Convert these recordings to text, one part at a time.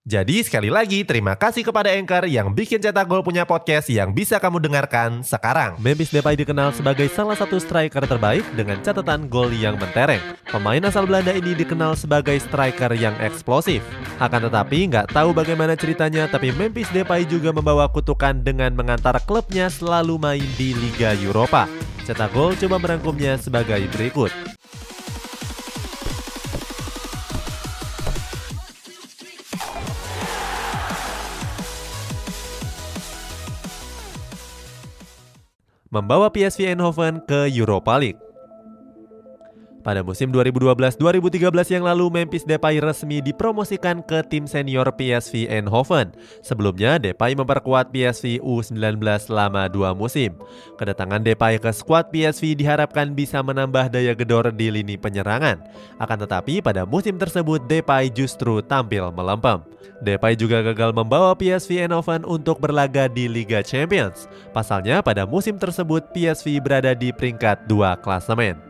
Jadi sekali lagi terima kasih kepada Anchor yang bikin Cetak Gol punya podcast yang bisa kamu dengarkan sekarang. Memphis Depay dikenal sebagai salah satu striker terbaik dengan catatan gol yang mentereng. Pemain asal Belanda ini dikenal sebagai striker yang eksplosif. Akan tetapi nggak tahu bagaimana ceritanya, tapi Memphis Depay juga membawa kutukan dengan mengantar klubnya selalu main di Liga Eropa. Cetak Gol coba merangkumnya sebagai berikut. Membawa PSV Eindhoven ke Europa League. Pada musim 2012-2013 yang lalu, Memphis Depay resmi dipromosikan ke tim senior PSV Eindhoven. Sebelumnya, Depay memperkuat PSV U19 selama 2 musim. Kedatangan Depay ke skuad PSV diharapkan bisa menambah daya gedor di lini penyerangan. Akan tetapi, pada musim tersebut Depay justru tampil melempem. Depay juga gagal membawa PSV Eindhoven untuk berlaga di Liga Champions. Pasalnya, pada musim tersebut PSV berada di peringkat 2 klasemen.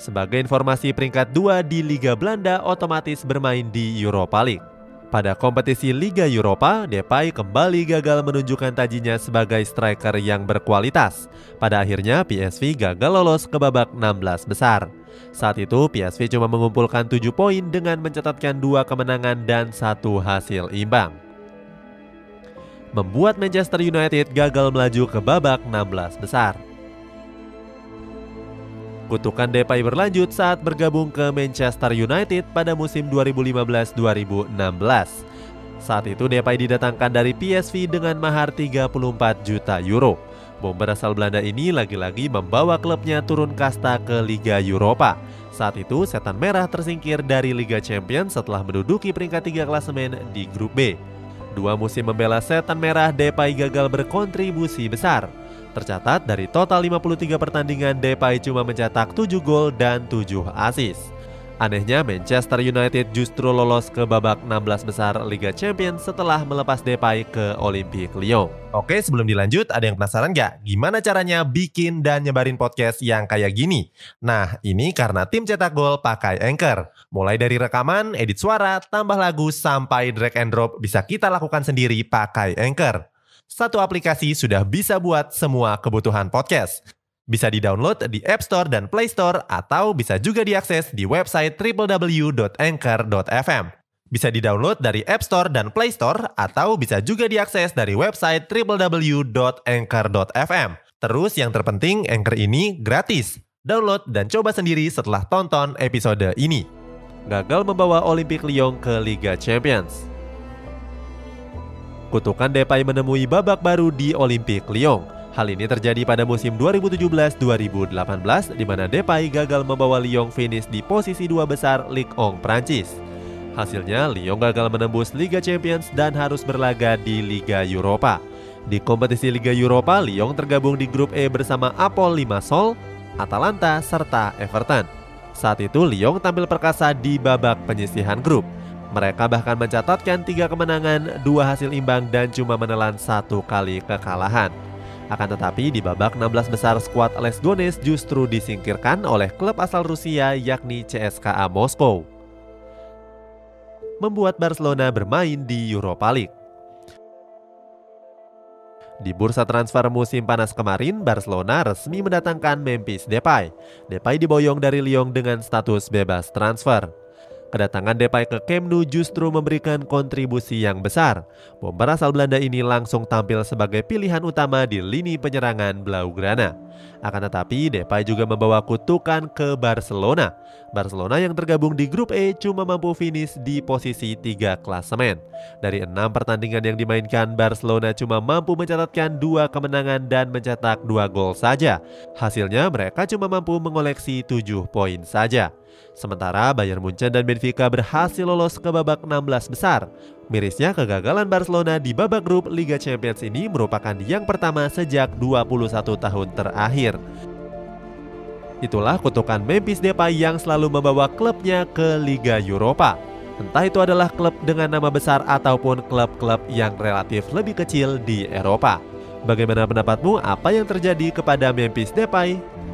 Sebagai informasi, peringkat 2 di Liga Belanda otomatis bermain di Europa League. Pada kompetisi Liga Eropa, Depay kembali gagal menunjukkan tajinya sebagai striker yang berkualitas. Pada akhirnya, PSV gagal lolos ke babak 16 besar. Saat itu, PSV cuma mengumpulkan 7 poin dengan mencatatkan 2 kemenangan dan 1 hasil imbang. Membuat Manchester United gagal melaju ke babak 16 besar. Kutukan Depay berlanjut saat bergabung ke Manchester United pada musim 2015-2016. Saat itu Depay didatangkan dari PSV dengan mahar 34 juta euro. Bomber asal Belanda ini lagi-lagi membawa klubnya turun kasta ke Liga Eropa. Saat itu Setan Merah tersingkir dari Liga Champions setelah menduduki peringkat 3 klasemen di grup B. 2 musim membela Setan Merah, Depay gagal berkontribusi besar. Tercatat dari total 53 pertandingan, Depay cuma mencetak 7 gol dan 7 assist. Anehnya, Manchester United justru lolos ke babak 16 besar Liga Champions setelah melepas Depay ke Olympique Lyon. Oke, sebelum dilanjut, ada yang penasaran nggak gimana caranya bikin dan nyebarin podcast yang kayak gini? Nah, ini karena tim Cetak Gol pakai Anchor. Mulai dari rekaman, edit suara, tambah lagu, sampai drag and drop bisa kita lakukan sendiri pakai Anchor. Satu aplikasi sudah bisa buat semua kebutuhan podcast. Bisa di-download di App Store dan Play Store, atau bisa juga diakses di website www.anchor.fm. Bisa di-download dari App Store dan Play Store, atau bisa juga diakses dari website www.anchor.fm. Terus yang terpenting, Anchor ini gratis. Download dan coba sendiri setelah tonton episode ini. Gagal membawa Olympique Lyon ke Liga Champions. Kutukan Depay menemui babak baru di Olympique Lyon. Hal ini terjadi pada musim 2017-2018 di mana Depay gagal membawa Lyon finish di posisi 2 besar Ligue 1 Prancis. Hasilnya, Lyon gagal menembus Liga Champions dan harus berlaga di Liga Eropa. Di kompetisi Liga Eropa, Lyon tergabung di grup E bersama Apollon Limassol, Atalanta, serta Everton. Saat itu Lyon tampil perkasa di babak penyisihan grup. Mereka bahkan mencatatkan 3 kemenangan, 2 hasil imbang, dan cuma menelan 1 kali kekalahan. Akan tetapi di babak 16 besar skuad Les Gones justru disingkirkan oleh klub asal Rusia yakni CSKA Moskow. Membuat Barcelona bermain di Europa League. Di bursa transfer musim panas kemarin, Barcelona resmi mendatangkan Memphis Depay. Depay diboyong dari Lyon dengan status bebas transfer. Kedatangan Depay ke Camp Nou justru memberikan kontribusi yang besar. Bomber asal Belanda ini langsung tampil sebagai pilihan utama di lini penyerangan Blaugrana. Akan tetapi, Depay juga membawa kutukan ke Barcelona. Barcelona yang tergabung di grup E cuma mampu finish di posisi 3 klasemen. Dari 6 pertandingan yang dimainkan, Barcelona cuma mampu mencatatkan 2 kemenangan dan mencetak 2 gol saja. Hasilnya, mereka cuma mampu mengoleksi 7 poin saja. Sementara Bayern Munchen dan Benfica berhasil lolos ke babak 16 besar. Mirisnya kegagalan Barcelona di babak grup Liga Champions ini merupakan yang pertama sejak 21 tahun terakhir. Itulah kutukan Memphis Depay yang selalu membawa klubnya ke Liga Eropa. Entah itu adalah klub dengan nama besar ataupun klub-klub yang relatif lebih kecil di Eropa. Bagaimana pendapatmu apa yang terjadi kepada Memphis Depay?